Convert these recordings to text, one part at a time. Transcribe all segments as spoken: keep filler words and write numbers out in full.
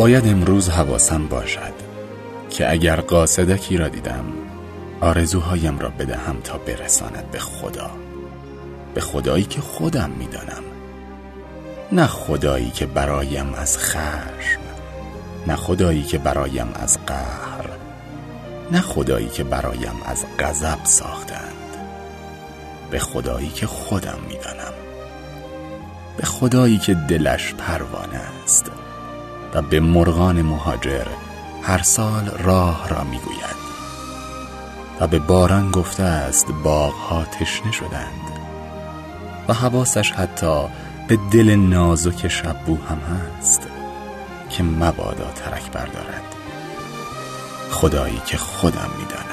باید امروز حواسم باشد که اگر قاصدکی را دیدم آرزوهایم را بدهم تا برساند به خدا، به خدایی که خودم میدانم، نه خدایی که برایم از خشم، نه خدایی که برایم از قهر، نه خدایی که برایم از غضب ساختند، به خدایی که خودم میدانم، به خدایی که دلش پروانه است و به مرغان مهاجر هر سال راه را میگوید و به باران گفته است باغها تشنه شدند و حواسش حتی به دل نازک شبو هم هست که مبادا ترک بردارد، خدایی که خودم میدانم.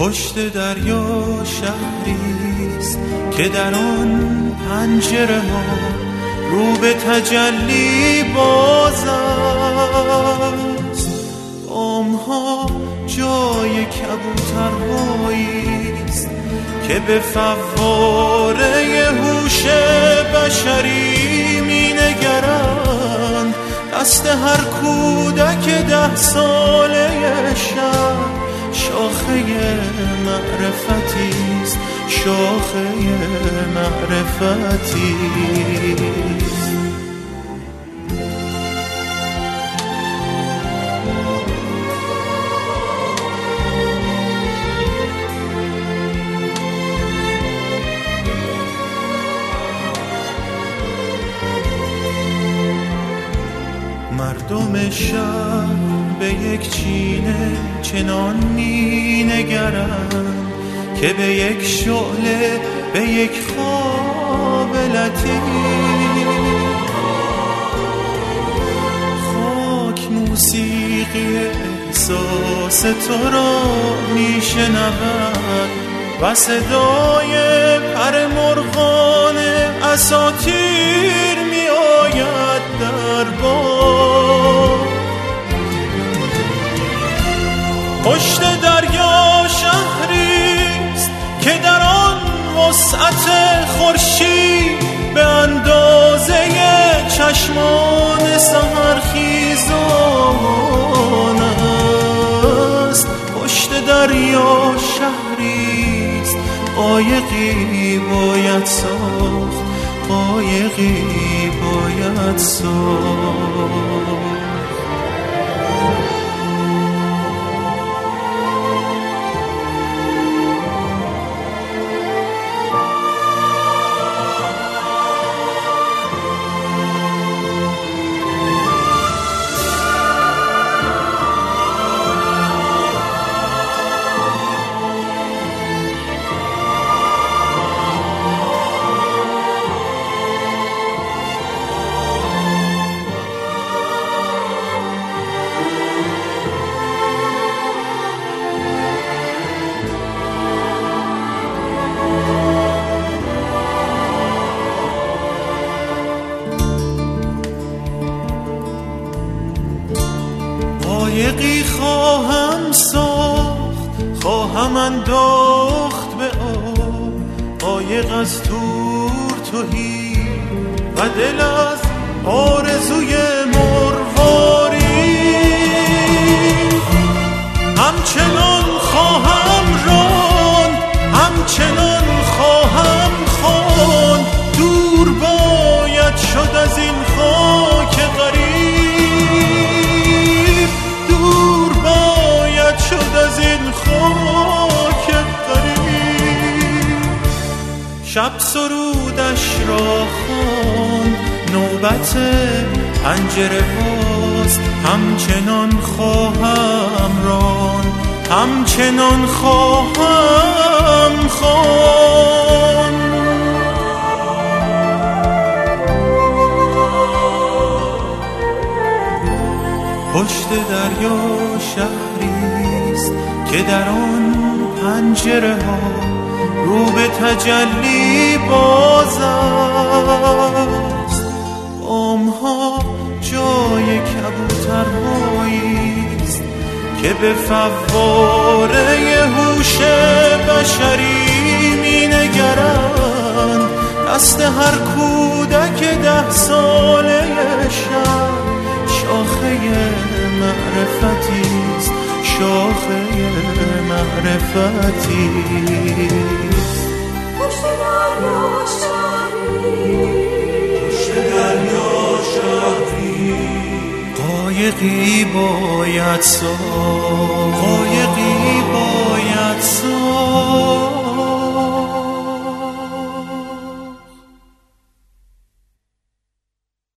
پشت دریا شهریست که در آن پنجره ها رو به تجلی باز است، بامها جای کبوترهاییست که به فواره هوش بشری می نگرند، دست هر کودک ده ساله شهر شاخه معرفتیست، شاخه معرفتیست. مردم شهر به یک چینه چنان می نگرند که به یک شعله، به یک خواب لطیف، خاک موسیقی احساس تو را می شنود و صدای پر مرغان اساطیر می آید در باد. پشت دریا شهریست که در آن وسعت خورشید به اندازه چشمان سحرخیزان است، پشت دریا شهریست قایقی باید ساخت، قایقی باید ساخت. قایقی خواهم ساخت، خواهم انداخت به آب، قایق از تور تهی و دل از آرزوی مرواری. همچنان خواهم راند، همچنان خواهم خواند، دور باید شد از این خاک غریب، دور باید شد از این خاک غریب. شب سرودش را خواند، نوبت پنجره باز، همچنان خواهم راند، همچنان خواهم خواند. پشت دریا شهریست که در آن پنجره ها رو به تجلی باز است، بام ها جای کبوترهاییست که به فواره هوش بشری می نگرند. دست هر کودک ده ساله شب شاخه معرفتیست، شاخه معرفتیست. پشت دریا شهری، پشت دریا شهری، قایقی باید ساخت، قایقی باید ساخت.